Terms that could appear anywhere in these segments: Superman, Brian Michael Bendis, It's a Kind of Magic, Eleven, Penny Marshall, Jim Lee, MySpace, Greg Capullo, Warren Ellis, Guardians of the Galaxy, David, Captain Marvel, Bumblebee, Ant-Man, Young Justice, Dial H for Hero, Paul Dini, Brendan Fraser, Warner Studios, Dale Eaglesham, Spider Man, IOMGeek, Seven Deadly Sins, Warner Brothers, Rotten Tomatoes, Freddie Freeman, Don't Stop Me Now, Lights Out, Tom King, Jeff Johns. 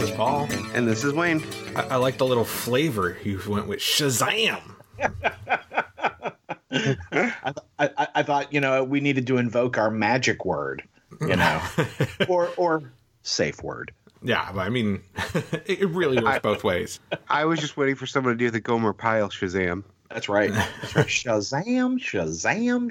This is Paul. And this is Wayne. I like the little flavor you went with. Shazam! I thought, you know, we needed to invoke our magic word, you know, or safe word. Yeah, but I mean, it really works both ways. I was just waiting for someone to do the Gomer Pyle Shazam. That's right. That's right. Shazam, Shazam,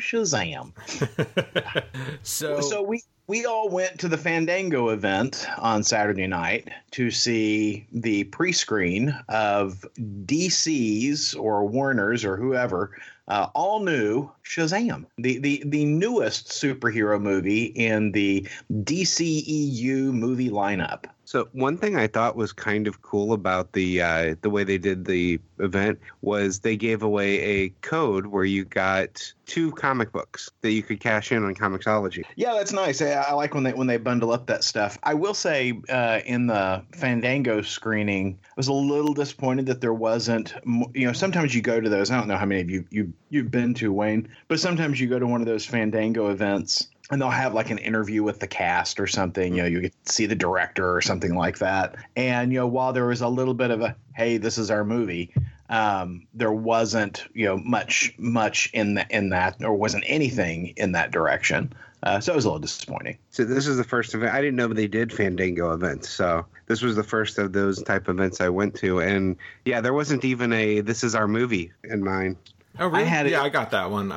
Shazam. So we all went to the Fandango event on Saturday night to see the pre-screen of DC's or Warner's or whoever all new Shazam, the newest superhero movie in the DCEU movie lineup. So one thing I thought was kind of cool about the way they did the event was they gave away a code where you got 2 comic books that you could cash in on Comixology. Yeah, that's nice. I like when they bundle up that stuff. I will say in the Fandango screening, I was a little disappointed that there wasn't, you know, sometimes you go to those. I don't know how many of you've been to, Wayne, but sometimes you go to one of those Fandango events and they'll have like an interview with the cast or something. You know, you get to see the director or something like that. And, you know, while there was a little bit of a, hey, this is our movie, there wasn't, you know, much in that, or wasn't anything in that direction. So it was a little disappointing. So this is the first event. I didn't know they did Fandango events. So this was the first of those type of events I went to. And yeah, there wasn't even a, this is our movie in mine. Oh, really? I got that one.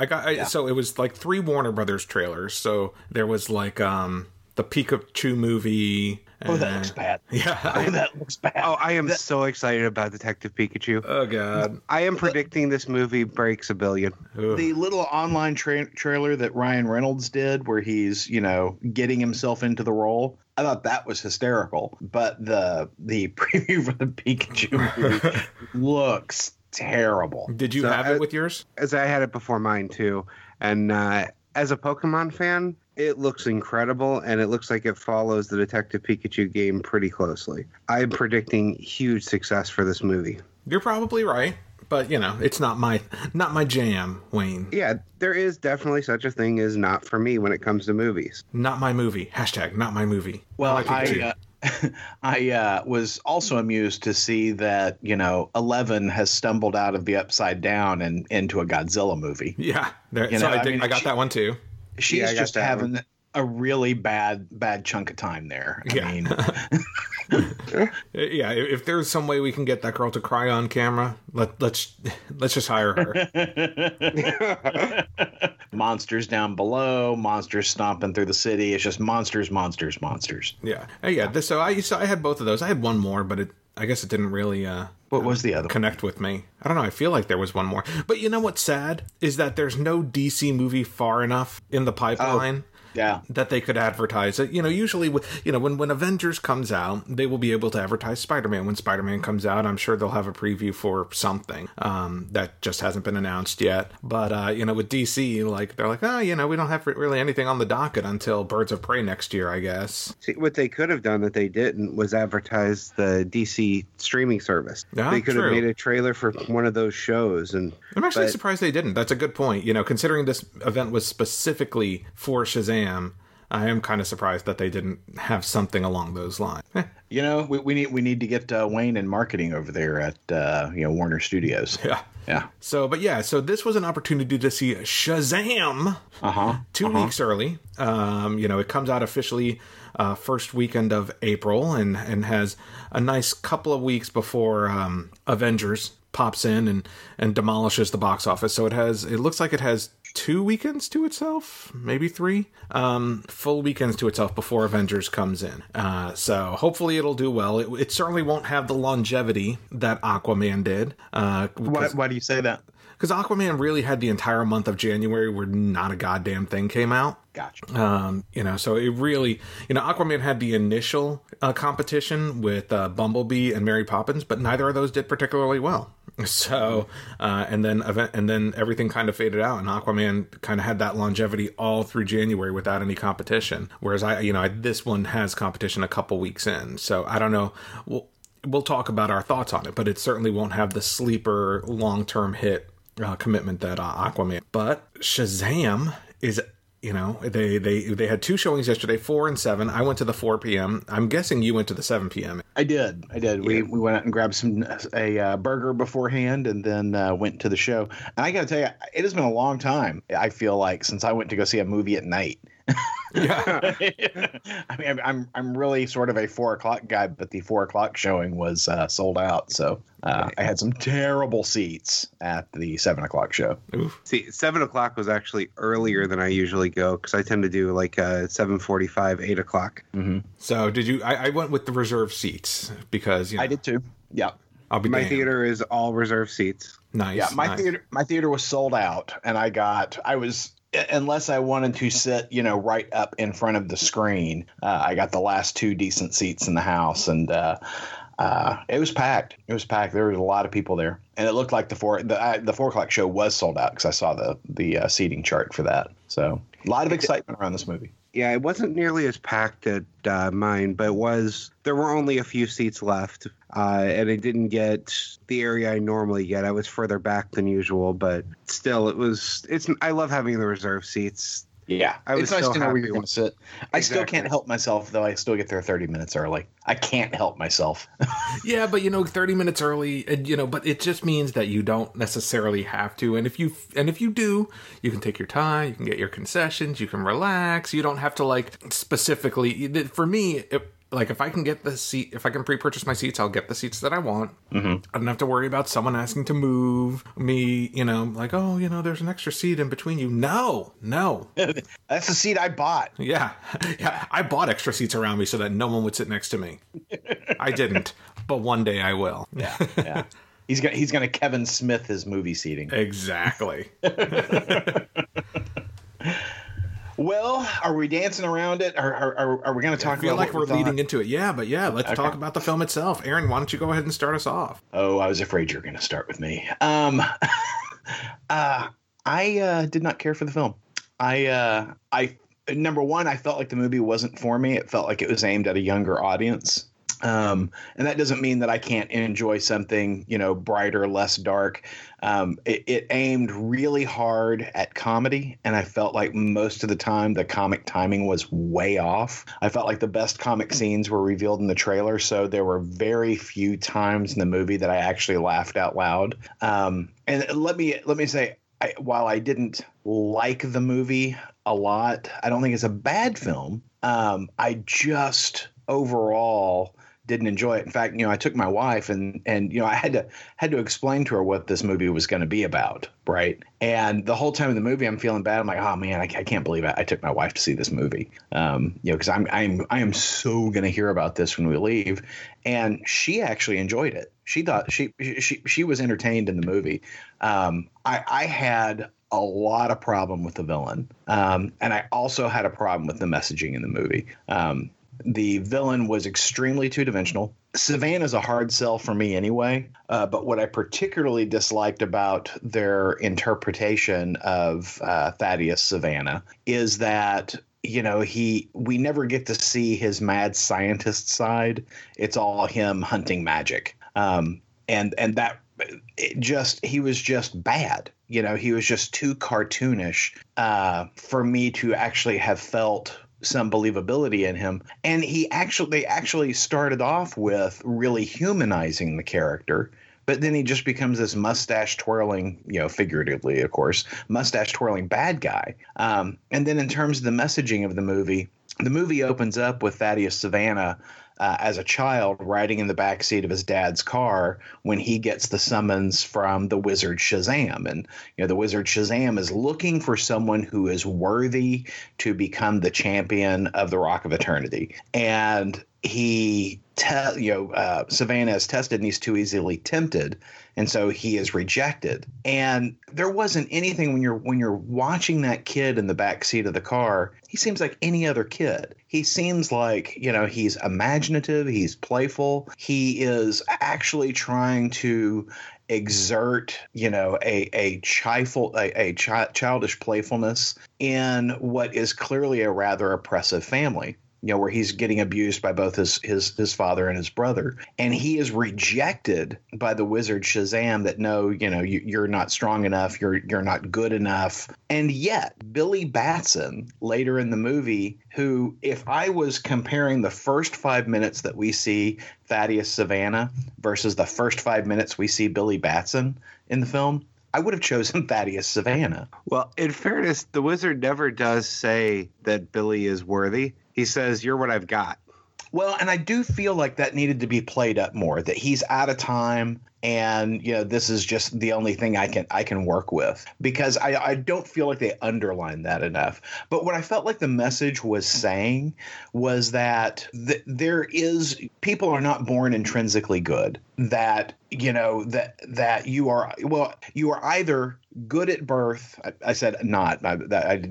So it was like 3 Warner Brothers trailers. So there was like the Pikachu movie. Oh, that looks bad. Yeah. Oh, that looks bad. Oh, I am so excited about Detective Pikachu. Oh, God. I am predicting this movie breaks a billion. Ooh. The little online trailer that Ryan Reynolds did where he's, you know, getting himself into the role. I thought that was hysterical. But the preview for the Pikachu movie looks terrible. Did you have it with yours? As I had it before mine too, and as a Pokemon fan, it looks incredible, and it looks like it follows the Detective Pikachu game pretty closely. I'm predicting huge success for this movie. You're probably right, but you know, it's not my jam, Wayne. Yeah, there is definitely such a thing as not for me when it comes to movies. Not my movie. # not my movie. Well, I was also amused to see that, you know, Eleven has stumbled out of the Upside Down and into a Godzilla movie. Yeah. I got that one, too. She's just having a really bad chunk of time there. I mean. Yeah. If there's some way we can get that girl to cry on camera, let's just hire her. Monsters down below, monsters stomping through the city. It's just monsters. Yeah. Yeah. So I had both of those. I had one more, but I guess it didn't really what was the other connect one? With me. I don't know. I feel like there was one more. But you know what's sad is that there's no DC movie far enough in the pipeline. Oh. Yeah, that they could advertise it. You know, usually, you know, when Avengers comes out, they will be able to advertise Spider Man. When Spider Man comes out, I'm sure they'll have a preview for something that just hasn't been announced yet. But you know, with DC, like they're like, oh, you know, we don't have really anything on the docket until Birds of Prey next year, I guess. See, what they could have done that they didn't was advertise the DC streaming service. Yeah, they could have made a trailer for one of those shows, and I'm actually surprised they didn't. That's a good point. You know, considering this event was specifically for Shazam. I am kind of surprised that they didn't have something along those lines. You know, we need to get Wayne in marketing over there at you know, Warner Studios. Yeah. Yeah. So this was an opportunity to see Shazam 2 weeks early. You know, it comes out officially first weekend of April and has a nice couple of weeks before Avengers pops in and demolishes the box office. So it looks like it has 2 weekends to itself, maybe 3 full weekends to itself before Avengers comes in. So hopefully it'll do well. It certainly won't have the longevity that Aquaman did. Why do you say that? Because Aquaman really had the entire month of January where not a goddamn thing came out. Gotcha. You know, so it really, you know, Aquaman had the initial competition with Bumblebee and Mary Poppins, but neither of those did particularly well. So, and then everything kind of faded out, and Aquaman kind of had that longevity all through January without any competition. Whereas this one has competition a couple weeks in. So I don't know. We'll talk about our thoughts on it, but it certainly won't have the sleeper long-term hit commitment that Aquaman. But Shazam is You know, they had two showings yesterday, 4 and 7. I went to the 4 p.m. I'm guessing you went to the 7 p.m. I did. Yeah. We went out and grabbed a burger beforehand, and then went to the show. And I got to tell you, it has been a long time, I feel like, since I went to go see a movie at night. Yeah. I mean, I'm really sort of a 4 o'clock guy, but the 4 o'clock showing was sold out. So I had some terrible seats at the 7 o'clock show. Oof. See, 7 o'clock was actually earlier than I usually go, because I tend to do like 7:45, 8 o'clock. Mm-hmm. So did you? I went with the reserved seats because I did too. Yeah. My theater is all reserved seats. Nice. Yeah. My theater was sold out, and unless I wanted to sit, right up in front of the screen, I got the last two decent seats in the house, and it was packed. There was a lot of people there, and it looked like the 4 o'clock show was sold out, because I saw the seating chart for that. So a lot of excitement around this movie. Yeah, it wasn't nearly as packed at mine, but there were only a few seats left, and I didn't get the area I normally get. I was further back than usual, but still, I love having the reserve seats. Yeah, it's nice to know where you're going to sit. Exactly. I still can't help myself, though. I still get there 30 minutes early. I can't help myself. Yeah, but 30 minutes early, and but it just means that you don't necessarily have to. And if you do, you can take your time. You can get your concessions. You can relax. You don't have to specifically. For me, if I can get the seat, if I can pre-purchase my seats, I'll get the seats that I want. Mm-hmm. I don't have to worry about someone asking to move me, there's an extra seat in between you. No. That's the seat I bought. Yeah. I bought extra seats around me so that no one would sit next to me. I didn't, but one day I will. Yeah. He's going to Kevin Smith his movie seating. Exactly. Well, are we dancing around it? Are we going to talk about it? I feel like we're leading into it. Yeah, but let's talk about the film itself. Aaron, why don't you go ahead and start us off? Oh, I was afraid you were going to start with me. I did not care for the film. I number one, I felt like the movie wasn't for me. It felt like it was aimed at a younger audience. And that doesn't mean that I can't enjoy something, brighter, less dark. It aimed really hard at comedy, and I felt like most of the time the comic timing was way off. I felt like the best comic scenes were revealed in the trailer, so there were very few times in the movie that I actually laughed out loud. And let me say, while I didn't like the movie a lot, I don't think it's a bad film. I just overall didn't enjoy it. In fact, I took my wife and I had to explain to her what this movie was going to be about, right? And the whole time of the movie, I'm feeling bad. I'm like, oh man, I can't believe I took my wife to see this movie, because I am so going to hear about this when we leave. And she actually enjoyed it. She thought she was entertained in the movie. I had a lot of problem with the villain, and I also had a problem with the messaging in the movie. The villain was extremely two-dimensional. Savannah's a hard sell for me anyway, but what I particularly disliked about their interpretation of Thaddeus Savannah is that we never get to see his mad scientist side. It's all him hunting magic, and that he was just bad. He was just too cartoonish for me to actually have felt some believability in him. And they actually started off with really humanizing the character, but then he just becomes this mustache twirling, figuratively, of course, mustache twirling bad guy. And then in terms of the messaging of the movie opens up with Thaddeus Savannah as a child riding in the backseat of his dad's car when he gets the summons from the wizard Shazam. And, the wizard Shazam is looking for someone who is worthy to become the champion of the Rock of Eternity. And Savannah is tested, and he's too easily tempted, and so he is rejected. And there wasn't anything when you're watching that kid in the backseat of the car. He seems like any other kid. He seems like he's imaginative, he's playful, he is actually trying to exert a childish playfulness in what is clearly a rather oppressive family. you know, where he's getting abused by both his father and his brother. And he is rejected by the wizard Shazam that, no, you know, you're not strong enough. You're not good enough. And yet Billy Batson later in the movie, who, if I was comparing the first 5 minutes that we see Thaddeus Savannah versus the first 5 minutes we see Billy Batson in the film, I would have chosen Thaddeus Savannah. Well, in fairness, the wizard never does say that Billy is worthy. He says, "You're what I've got." Well, and I do feel like that needed to be played up more, that he's out of time. And, you know, this is just the only thing I can work with, because I don't feel like they underline that enough. But what I felt like the message was saying was that people are not born intrinsically good, that, you know, that you are. Well, you are either good at birth. I did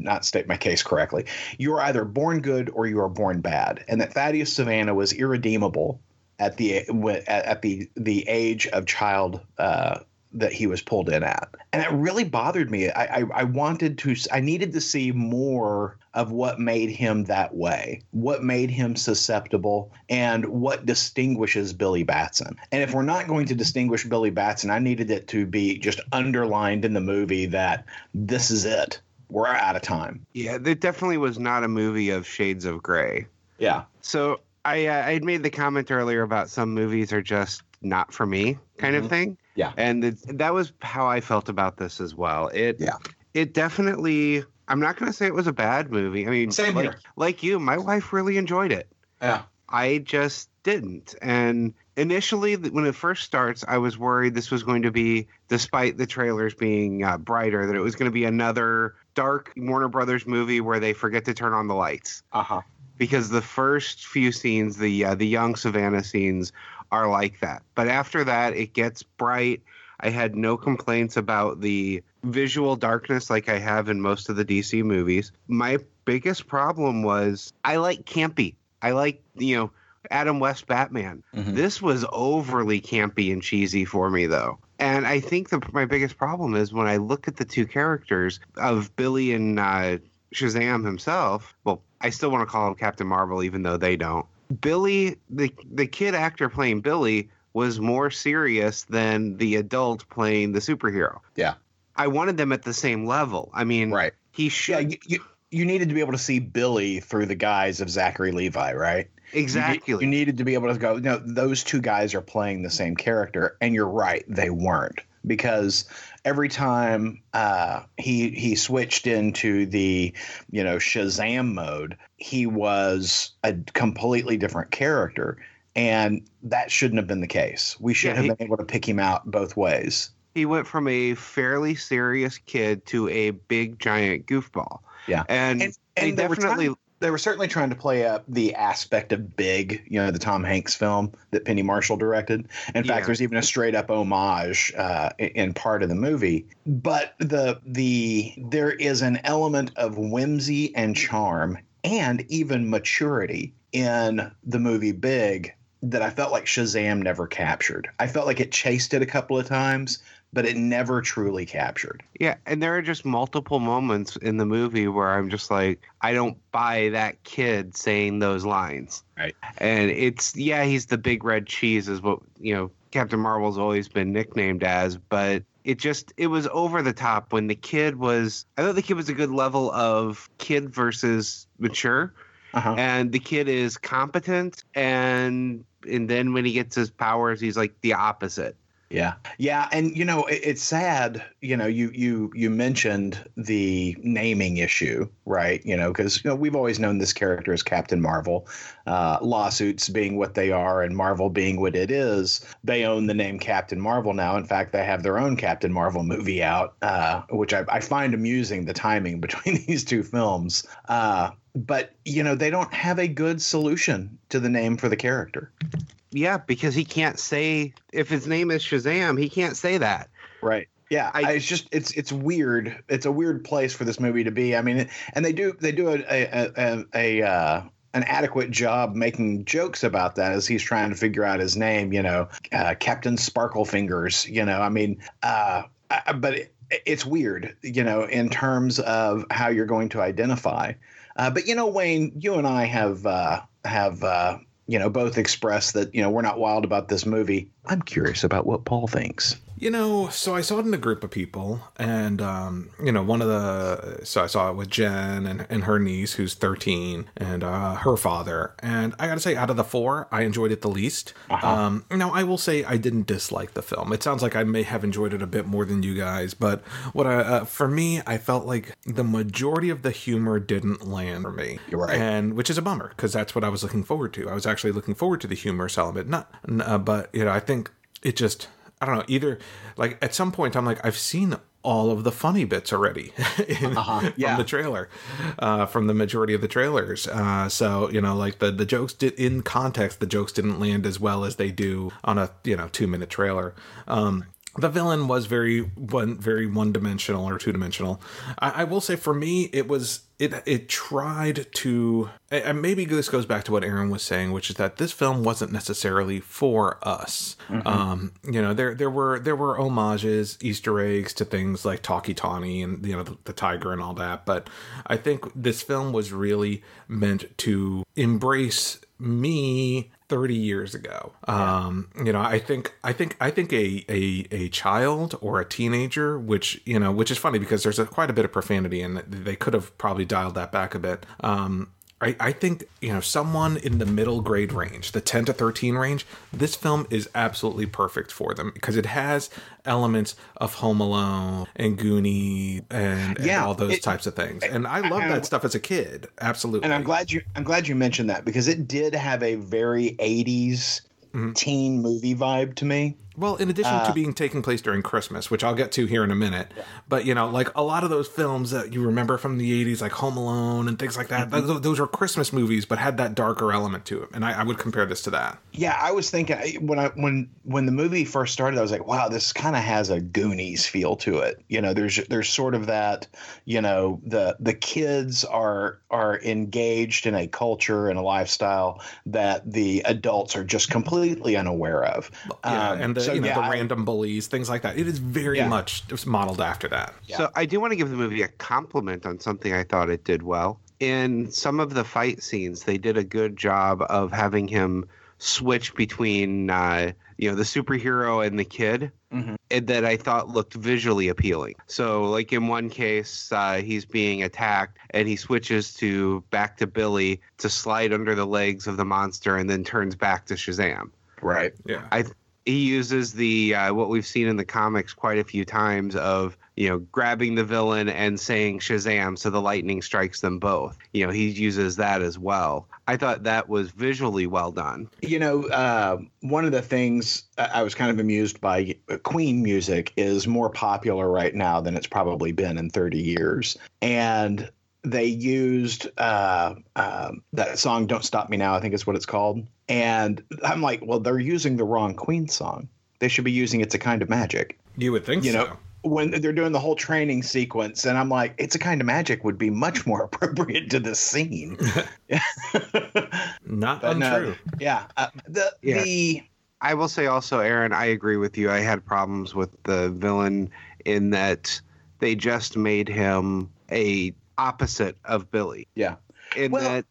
not state my case correctly. You are either born good or you are born bad, and that Thaddeus Savannah was irredeemable at the age of child that he was pulled in at. And it really bothered me. I needed to see more of what made him that way, what made him susceptible, and what distinguishes Billy Batson. And if we're not going to distinguish Billy Batson, I needed it to be just underlined in the movie that this is it. We're out of time. Yeah, it definitely was not a movie of shades of gray. Yeah. So I had made the comment earlier about some movies are just not for me kind of thing. Yeah. And that was how I felt about this as well. It definitely, I'm not going to say it was a bad movie. I mean, same here. Like you, my wife really enjoyed it. Yeah. I just didn't. And initially, when it first starts, I was worried this was going to be, despite the trailers being brighter, that it was going to be another dark Warner Brothers movie where they forget to turn on the lights. Uh-huh. Because the first few scenes, the young Savannah scenes, are like that. But after that, it gets bright. I had no complaints about the visual darkness like I have in most of the DC movies. My biggest problem was I like campy. I like, you know, Adam West Batman. Mm-hmm. This was overly campy and cheesy for me, though. And I think my biggest problem is when I look at the two characters of Billy and Shazam himself, well, I still want to call him Captain Marvel, even though they don't. Billy, the kid actor playing Billy, was more serious than the adult playing the superhero. Yeah. I wanted them at the same level. I mean, right. He should. Yeah, you needed to be able to see Billy through the guise of Zachary Levi, right? Exactly. You needed to be able to go, no, those two guys are playing the same character. And you're right, they weren't. Because every time he switched into the, you know, Shazam mode, he was a completely different character. And that shouldn't have been the case. We should have been able to pick him out both ways. He went from a fairly serious kid to a big, giant goofball. Yeah. And they definitely – they were certainly trying to play up the aspect of Big, you know, the Tom Hanks film that Penny Marshall directed. In fact, there's even a straight up homage in part of the movie. But there is an element of whimsy and charm and even maturity in the movie Big that I felt like Shazam never captured. I felt like it chased it a couple of times, but it never truly captured. Yeah, and there are just multiple moments in the movie where I'm just like, I don't buy that kid saying those lines. Right. And it's, yeah, he's the big red cheese is what, you know, Captain Marvel's always been nicknamed as, but it was over the top when the kid was, I thought the kid was a good level of kid versus mature. Uh-huh. And the kid is competent, and then when he gets his powers, he's like the opposite. Yeah. Yeah. And, you know, it's sad, you know, you mentioned the naming issue, right? You know, because, you know, we've always known this character as Captain Marvel. Lawsuits being what they are and Marvel being what it is, they own the name Captain Marvel now. In fact, they have their own Captain Marvel movie out, which I find amusing, the timing between these two films. But, you know, they don't have a good solution to the name for the character. Yeah, because he can't say, if his name is Shazam, he can't say that. Right. Yeah, it's weird. It's a weird place for this movie to be. I mean, and they do an adequate job making jokes about that as he's trying to figure out his name. You know, Captain Sparklefingers. You know, I mean, but it's weird. You know, in terms of how you're going to identify But, you know, Wayne, you and I have you know, both expressed that, you know, we're not wild about this movie. I'm curious about what Paul thinks. You know, so I saw it in a group of people, and, you know, so I saw it with Jen and her niece, who's 13, and her father. And I got to say, out of the four, I enjoyed it the least. Uh-huh. Now, I will say I didn't dislike the film. It sounds like I may have enjoyed it a bit more than you guys. But for me, I felt like the majority of the humor didn't land for me. You're right. And which is a bummer, because that's what I was looking forward to. I was actually looking forward to the humorous element. But, you know, I think it just... I don't know, either, like, at some point, I'm like, I've seen all of the funny bits already from the trailer, from the majority of the trailers. So, you know, like, the jokes in context, the jokes didn't land as well as they do on a, you know, 2-minute trailer. The villain was very one-dimensional or two-dimensional. I will say, for me, it tried to, and maybe this goes back to what Aaron was saying, which is that this film wasn't necessarily for us. Mm-hmm. You know, there were homages, Easter eggs to things like Talkie-Tawny and, you know, the tiger and all that. But I think this film was really meant to embrace me 30 years ago. You know, I think a child or a teenager, which is funny because there's quite a bit of profanity and they could have probably dialed that back a bit. I think, you know, someone in the middle grade range, the 10 to 13 range, this film is absolutely perfect for them because it has elements of Home Alone and Goonies and all those types of things. And I love that stuff as a kid. Absolutely. And I'm glad you mentioned that because it did have a very 80s teen movie vibe to me. Well, in addition to being taking place during Christmas, which I'll get to here in a minute. Yeah. But, you know, like a lot of those films that you remember from the 80s, like Home Alone and things like that, mm-hmm. those were Christmas movies, but had that darker element to it. And I would compare this to that. Yeah, I was thinking when the movie first started, I was like, wow, this kind of has a Goonies feel to it. You know, there's sort of that, you know, the kids are engaged in a culture and a lifestyle that the adults are just completely unaware of. Yeah, and the random bullies, things like that. It is very much modeled after that. Yeah. So I do want to give the movie a compliment on something I thought it did well. In some of the fight scenes, they did a good job of having him switch between, you know, the superhero and the kid, mm-hmm. and that I thought looked visually appealing. So like in one case, he's being attacked and he switches back to Billy to slide under the legs of the monster and then turns back to Shazam. Right. Yeah. He uses the what we've seen in the comics quite a few times of, you know, grabbing the villain and saying Shazam so the lightning strikes them both. You know, he uses that as well. I thought that was visually well done. You know, one of the things I was kind of amused by, Queen music is more popular right now than it's probably been in 30 years. And they used that song, Don't Stop Me Now, I think is what it's called. And I'm like, well, they're using the wrong Queen song. They should be using It's a Kind of Magic. You would think so. You know, when they're doing the whole training sequence. And I'm like, It's a Kind of Magic would be much more appropriate to the scene. Not untrue. Yeah. I will say also, Aaron, I agree with you. I had problems with the villain in that they just made him a opposite of Billy. Yeah. In that...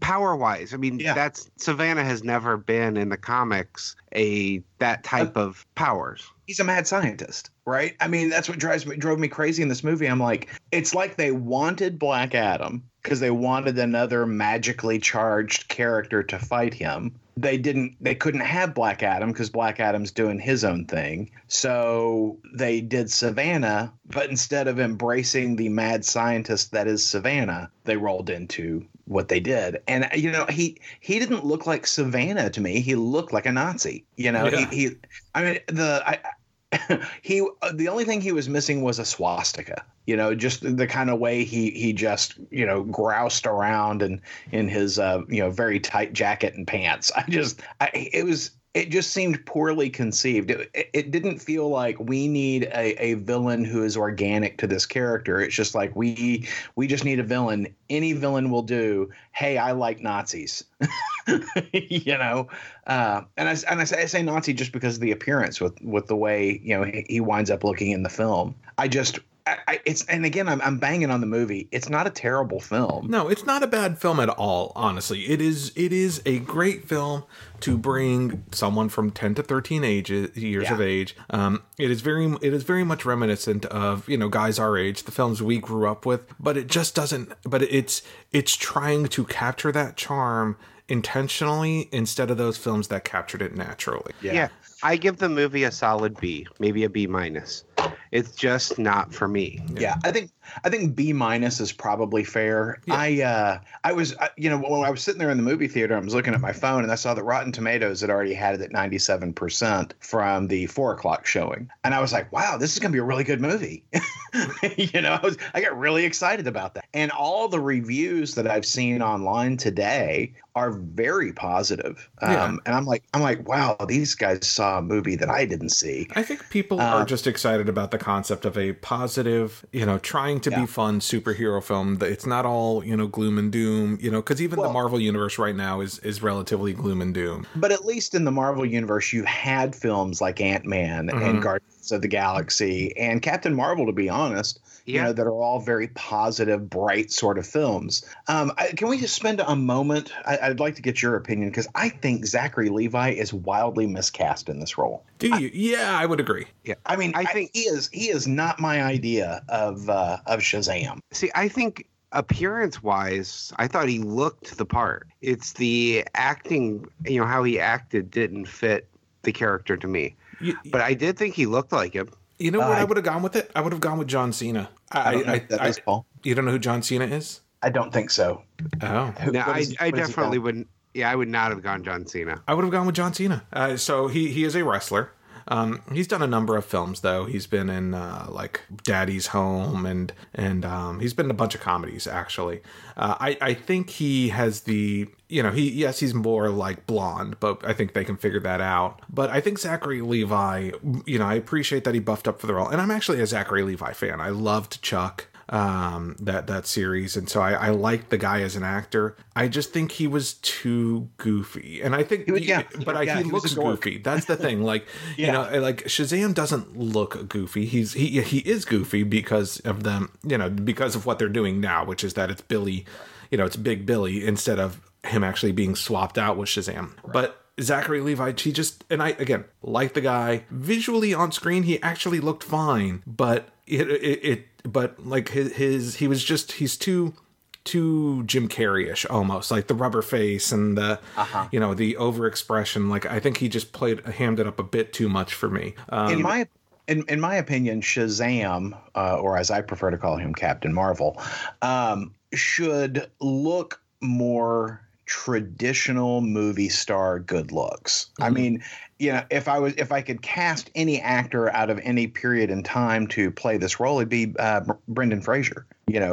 Power wise, I mean, that's Savannah has never been in the comics that type of powers. He's a mad scientist, right? I mean, that's what drove me crazy in this movie. I'm like, it's like they wanted Black Adam because they wanted another magically charged character to fight him. They couldn't have Black Adam because Black Adam's doing his own thing. So they did Savannah, but instead of embracing the mad scientist that is Savannah, they rolled into what they did. And, you know, he didn't look like Savannah to me. He looked like a Nazi, you know, the only thing he was missing was a swastika, you know, just the kind of way he just, you know, groused around and in his, you know, very tight jacket and pants. It just seemed poorly conceived. It didn't feel like we need a villain who is organic to this character. It's just like we just need a villain. Any villain will do. Hey, I like Nazis, you know. And I say Nazi just because of the appearance with the way, you know, he winds up looking in the film. I just I'm banging on the movie. It's not a terrible film. No, it's not a bad film at all. Honestly, it is a great film to bring someone from 10 to 13 years of age. It is very much reminiscent of, guys our age, the films we grew up with, but it just doesn't. But it's trying to capture that charm intentionally instead of those films that captured it naturally. Yeah. I give the movie a solid B, maybe a B-. It's just not for me. Yeah, I think B- is probably fair. Yeah. I was when I was sitting there in the movie theater, I was looking at my phone and I saw that Rotten Tomatoes had already had it at 97% from the 4:00 showing, and I was like, wow, this is going to be a really good movie. I got really excited about that, and all the reviews that I've seen online today are very positive. And I'm like, wow, these guys saw a movie that I didn't see. I think people are just excited about the concept of a positive, trying to be fun superhero film. It's not all, gloom and doom, because even the Marvel Universe right now is relatively gloom and doom. But at least in the Marvel Universe, you had films like Ant-Man and Guardians of the Galaxy and Captain Marvel, to be honest, that are all very positive, bright sort of films. Can we just spend a moment? I'd like to get your opinion, because I think Zachary Levi is wildly miscast in this role. Do you? I would agree. Yeah, I mean, I think he is not my idea of Shazam. See, I think appearance-wise, I thought he looked the part. It's the acting, how he acted didn't fit the character to me. But I did think he looked like him. You know what I would have gone with it? I would have gone with John Cena. I don't know who that is, Paul. You don't know who John Cena is? I don't think so. Oh. I definitely wouldn't. Yeah, I would not have gone John Cena. I would have gone with John Cena. So he is a wrestler. He's done a number of films, though. He's been in like Daddy's Home and he's been in a bunch of comedies, actually. I think he has the, he's more like blonde, but I think they can figure that out. But I think Zachary Levi, I appreciate that he buffed up for the role. And I'm actually a Zachary Levi fan. I loved Chuck, that series. And so I liked the guy as an actor. I just think he was too goofy. And I think, he looks goofy. That's the thing. Like, Shazam doesn't look goofy. He is goofy because of them, because of what they're doing now, which is that it's Billy, it's Big Billy instead of him actually being swapped out with Shazam. Right. But Zachary Levi, I like the guy visually on screen. He actually looked fine, but he's too Jim Carrey-ish almost, like the rubber face and the, the overexpression. Like, I think he just hammed it up a bit too much for me. In my opinion, Shazam, or as I prefer to call him, Captain Marvel, should look more traditional movie star good looks. Mm-hmm. I mean, if I could cast any actor out of any period in time to play this role, it'd be Brendan Fraser,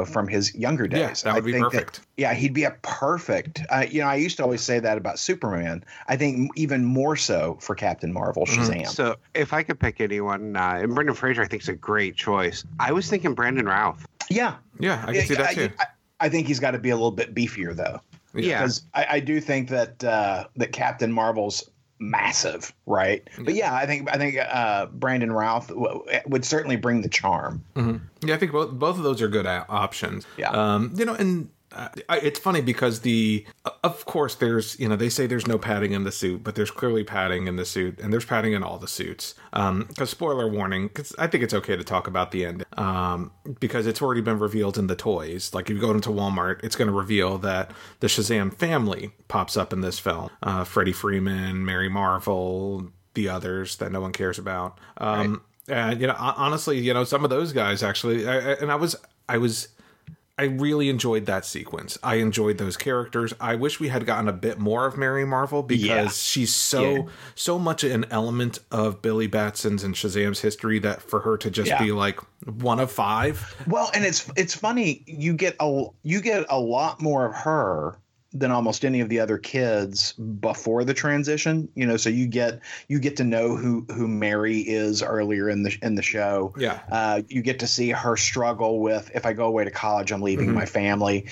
from his younger days. Yes, yeah, that would be perfect. He'd be a perfect. I used to always say that about Superman. I think even more so for Captain Marvel, Shazam. Mm-hmm. So if I could pick anyone, and Brendan Fraser, I think, is a great choice. I was thinking Brandon Routh. Yeah. Yeah, I can see that too. I think he's got to be a little bit beefier, though. Yeah, because I do think that that Captain Marvel's massive, right? But I think Brandon Routh would certainly bring the charm. Mm-hmm. Yeah, I think both of those are good options. Yeah, it's funny because of course there's they say there's no padding in the suit, but there's clearly padding in the suit, and there's padding in all the suits. Because spoiler warning, because I think it's okay to talk about the end. Because it's already been revealed in the toys. Like, if you go into Walmart, it's going to reveal that the Shazam family pops up in this film. Freddie Freeman, Mary Marvel, the others that no one cares about. And honestly, some of those guys actually. I really enjoyed that sequence. I enjoyed those characters. I wish we had gotten a bit more of Mary Marvel, because she's so much an element of Billy Batson's and Shazam's history that for her to just be like one of five. Well, and it's funny, you get a lot more of her than almost any of the other kids before the transition, so you get to know who Mary is earlier in the show. You get to see her struggle with, if I go away to college, I'm leaving my family,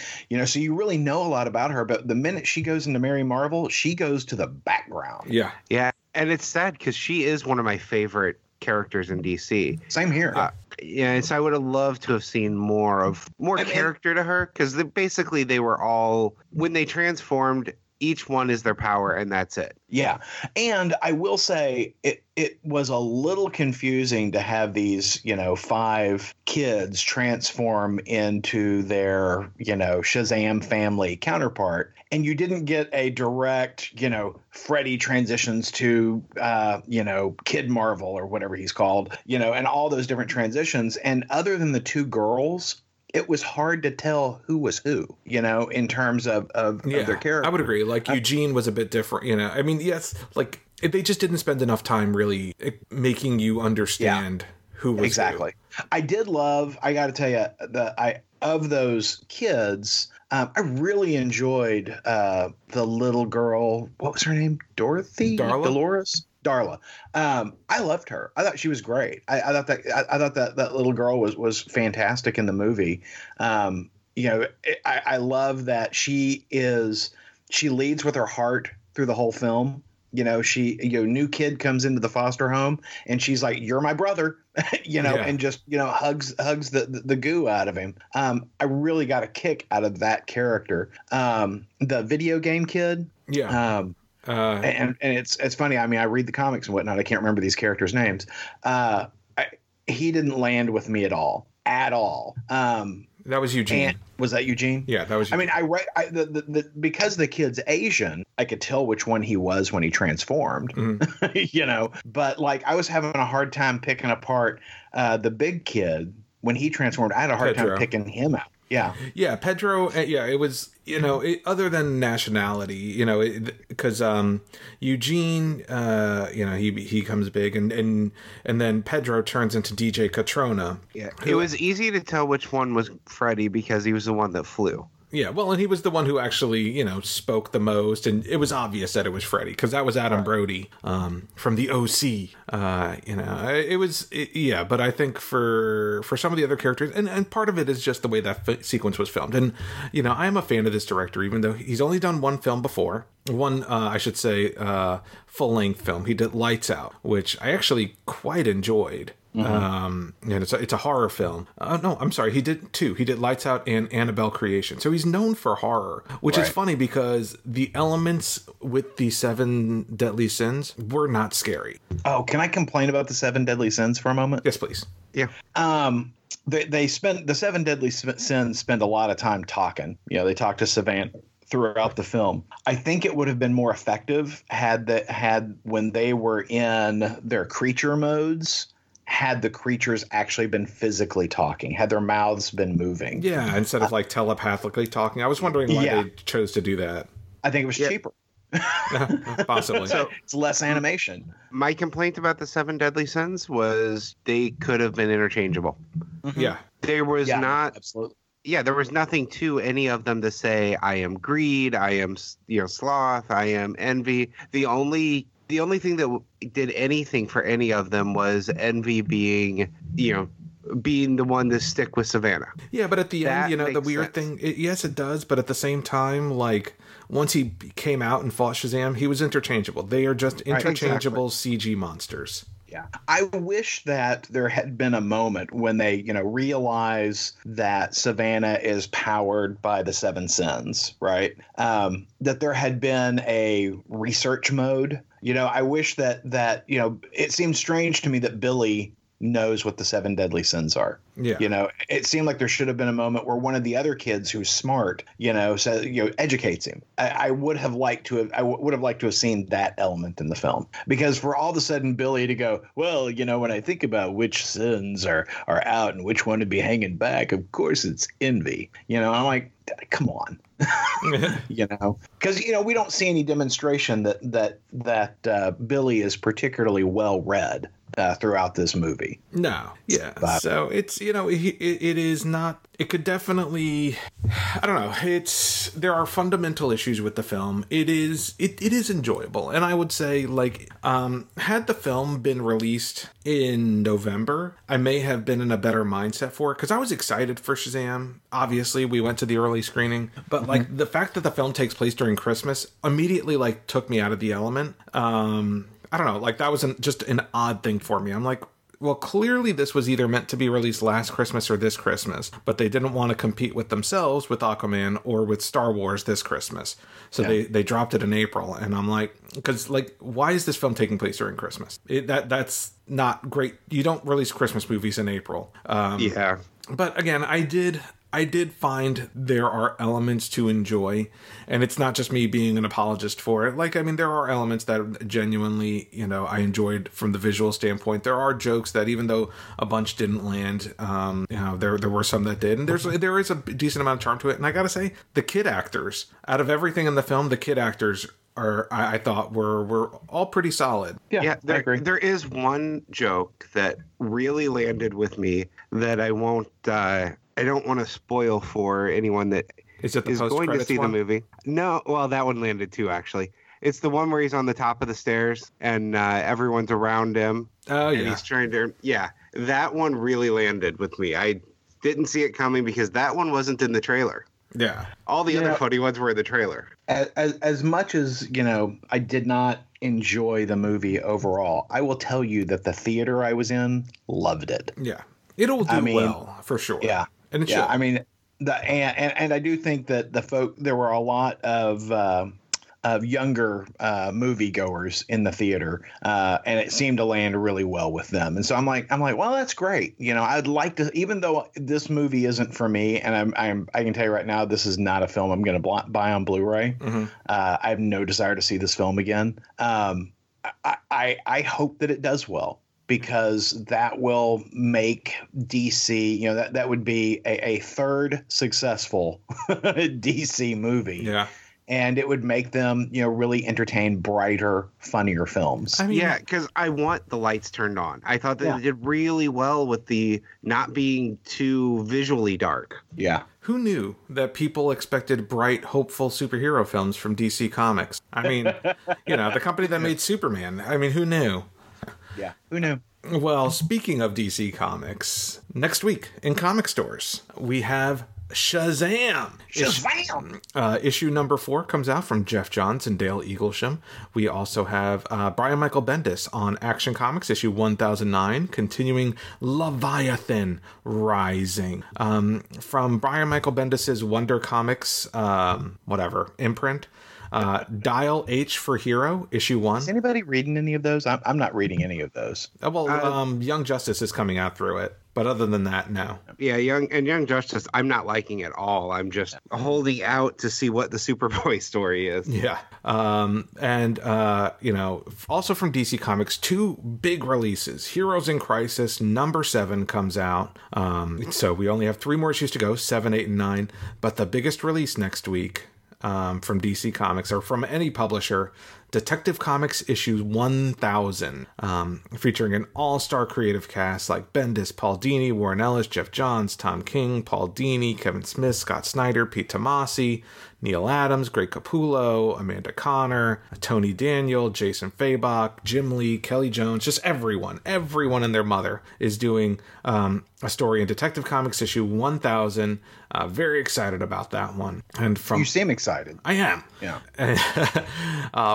so you really know a lot about her. But the minute she goes into Mary Marvel, she goes to the background. And it's sad, because she is one of my favorite characters in DC. Same here. Yeah, so I would have loved to have seen more character to her, because basically they were all, when they transformed, each one is their power and that's it. Yeah. And I will say it was a little confusing to have these, you know, five kids transform into their, you know, Shazam family counterpart. And you didn't get a direct, you know, Freddie transitions to, you know, Kid Marvel or whatever he's called, you know, and all those different transitions. And other than the two girls, it was hard to tell who was who, you know, in terms of their character. I would agree. Like Eugene was a bit different, you know. I mean, yes, like they just didn't spend enough time really making you understand who was exactly who. I did love, I got to tell you, of those kids, I really enjoyed the little girl. What was her name? Dorothy? Darla. I loved her. I thought she was great. I thought that little girl was fantastic in the movie. You know, I love that she leads with her heart through the whole film. You know, new kid comes into the foster home and she's like, "You're my brother," you know, and just, you know, hugs the goo out of him. I really got a kick out of that character. The video game kid. Yeah. And it's funny. I mean, I read the comics and whatnot. I can't remember these characters' names. He didn't land with me at all. That was Eugene. Was that Eugene? Yeah, that was Eugene. I mean, because the kid's Asian, I could tell which one he was when he transformed, you know. But like, I was having a hard time picking apart the big kid when he transformed. I had a hard time picking him out. Yeah. Yeah. Pedro. Yeah. It was, you know, other than nationality, you know, because Eugene, you know, he comes big and then Pedro turns into DJ Catrona. Yeah. It was easy to tell which one was Freddy because he was the one that flew. Yeah. Well, and he was the one who actually, you know, spoke the most. And it was obvious that it was Freddy because that was Adam Brody from the OC. You know, yeah. But I think for some of the other characters and part of it is just the way that sequence was filmed. And, you know, I am a fan of this director, even though he's only done one film before. One full length film. He did Lights Out, which I actually quite enjoyed. Mm-hmm. And it's a horror film. No, I'm sorry. He did two. He did Lights Out and Annabelle Creation. So he's known for horror, which is funny because the elements with the Seven Deadly Sins were not scary. Oh, can I complain about the Seven Deadly Sins for a moment? Yes, please. Yeah. The Seven Deadly Sins spend a lot of time talking. You know, they talk to Savannah throughout the film. I think it would have been more effective had when they were in their creature modes. Had the creatures actually been physically talking, had their mouths been moving. Yeah, instead of like telepathically talking. I was wondering why they chose to do that. I think it was cheaper. Possibly. So it's less animation. My complaint about the Seven Deadly Sins was they could have been interchangeable. Mm-hmm. Yeah. There was not... Absolutely. Yeah, there was nothing to any of them to say, I am greed, I am, you know, sloth, I am envy. The only thing that did anything for any of them was envy being, you know, being the one to stick with Savannah. Yeah, but at the end, you know, the weird thing. Yes, it does. But at the same time, like once he came out and fought Shazam, he was interchangeable. They are just interchangeable CG monsters. Yeah, I wish that there had been a moment when they, you know, realize that Savannah is powered by the Seven Sins, right? That there had been a research mode. You know, I wish that, you know, it seems strange to me that Billy knows what the Seven Deadly Sins are. Yeah. You know, it seemed like there should have been a moment where one of the other kids who's smart, you know, says, you know, educates him. I would have liked to have seen that element in the film, because for all of a sudden Billy to go, well, you know, when I think about which sins are out and which one would be hanging back, of course it's envy. You know, I'm like, come on. You know, because, you know, we don't see any demonstration that Billy is particularly well read throughout this movie. No. Yeah. But, so it's, you know, it is not. It could definitely, I don't know. There are fundamental issues with the film. It is enjoyable, and I would say, like, had the film been released in November, I may have been in a better mindset for it, because I was excited for Shazam. Obviously, we went to the early screening, but like the fact that the film takes place during Christmas immediately like took me out of the element. I don't know, like that was just an odd thing for me. I'm like, well, clearly this was either meant to be released last Christmas or this Christmas, but they didn't want to compete with themselves with Aquaman or with Star Wars this Christmas. So they dropped it in April. And I'm like, because, like, why is this film taking place during Christmas? That's not great. You don't release Christmas movies in April. Yeah. But again, I did find there are elements to enjoy, and it's not just me being an apologist for it. Like, I mean, there are elements that genuinely, you know, I enjoyed from the visual standpoint. There are jokes that, even though a bunch didn't land, you know, there were some that did, and there is a decent amount of charm to it. And I gotta say, the kid actors, out of everything in the film, the kid actors are, I thought, were all pretty solid. Yeah, I agree. There is one joke that really landed with me that I won't. I don't want to spoil for anyone that is going to see the movie. No, well, that one landed too, actually. It's the one where he's on the top of the stairs and everyone's around him. Oh, yeah. And he's trying to... Yeah, that one really landed with me. I didn't see it coming because that one wasn't in the trailer. Yeah. All the other funny ones were in the trailer. As much as, you know, I did not enjoy the movie overall, I will tell you that the theater I was in loved it. Yeah. It'll do well, for sure. Yeah. And it should. I mean, I do think that there were a lot of younger moviegoers in the theater, and it seemed to land really well with them. And so I'm like, well, that's great. You know, I'd like to, even though this movie isn't for me, and I can tell you right now, this is not a film I'm going to buy on Blu-ray. Mm-hmm. I have no desire to see this film again. I hope that it does well, because that will make DC, you know, that would be a third successful DC movie. Yeah. And it would make them, you know, really entertain brighter, funnier films. I mean, yeah, because I want the lights turned on. I thought that they did really well with the not being too visually dark. Yeah. Who knew that people expected bright, hopeful superhero films from DC Comics? I mean, you know, the company that made Superman. I mean, who knew? Yeah, who knew? Well, speaking of DC Comics, next week in comic stores, we have Shazam! Shazam! Issue number 4 comes out from Jeff Johns and Dale Eaglesham. We also have Brian Michael Bendis on Action Comics, issue 1009, continuing Leviathan Rising. From Brian Michael Bendis' Wonder Comics, imprint. Dial H for Hero, issue 1. Is anybody reading any of those? I'm not reading any of those. Well, Young Justice is coming out through it, but other than that, no. Yeah, Young Justice, I'm not liking at all. I'm just holding out to see what the Superboy story is. Yeah. You know, also from DC Comics, 2 big releases. Heroes in Crisis, number 7 comes out. So we only have 3 more issues to go, 7, 8, and 9. But the biggest release next week... from DC Comics, or from any publisher, Detective Comics issue 1000, featuring an all-star creative cast like Bendis, Paul Dini, Warren Ellis, Jeff Johns, Tom King, Paul Dini, Kevin Smith, Scott Snyder, Pete Tomasi, Neil Adams, Greg Capullo, Amanda Connor, Tony Daniel, Jason Fabok, Jim Lee, Kelly Jones, just everyone and their mother is doing a story in Detective Comics issue 1000. Very excited about that one. And from you seem excited. I am. Yeah.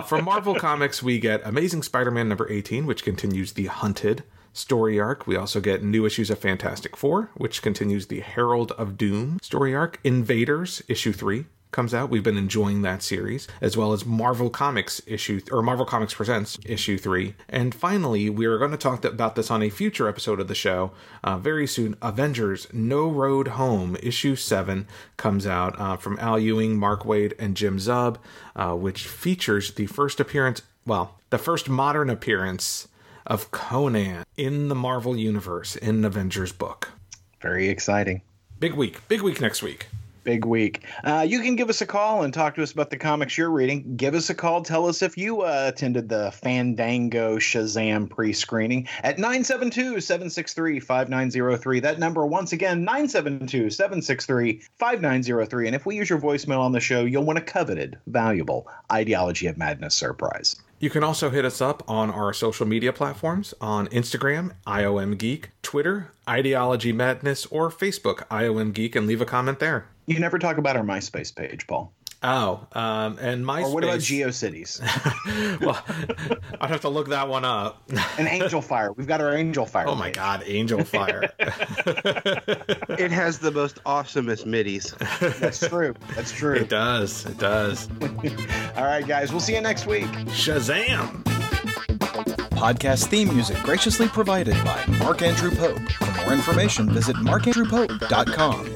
From Marvel Comics, we get Amazing Spider-Man number 18, which continues the Hunted story arc. We also get new issues of Fantastic Four, which continues the Herald of Doom story arc. Invaders issue 3. Comes out. We've been enjoying that series, as well as Marvel Comics Marvel Comics Presents issue 3. And finally, we are going to talk about this on a future episode of the show very soon. Avengers No Road Home issue 7 comes out from Al Ewing, Mark Waid, and Jim Zub, which features the first modern appearance of Conan in the Marvel Universe in Avengers book. Very exciting. Big week next week. Big week. You can give us a call and talk to us about the comics you're reading. Give us a call. Tell us if you attended the Fandango Shazam pre-screening at 972-763-5903. That number, once again, 972-763-5903. And if we use your voicemail on the show, you'll win a coveted, valuable Ideology of Madness surprise. You can also hit us up on our social media platforms on Instagram, IOMGeek, Twitter, Ideology Madness, or Facebook, IOMGeek, and leave a comment there. You never talk about our MySpace page, Paul. Oh, and MySpace. Or what about GeoCities? Well, I'd have to look that one up. And Angel Fire. We've got our Angel Fire. Oh, my God. Angel Fire. It has the most awesomest middies. That's true. That's true. It does. It does. All right, guys. We'll see you next week. Shazam. Podcast theme music graciously provided by Mark Andrew Pope. For more information, visit markandrewpope.com.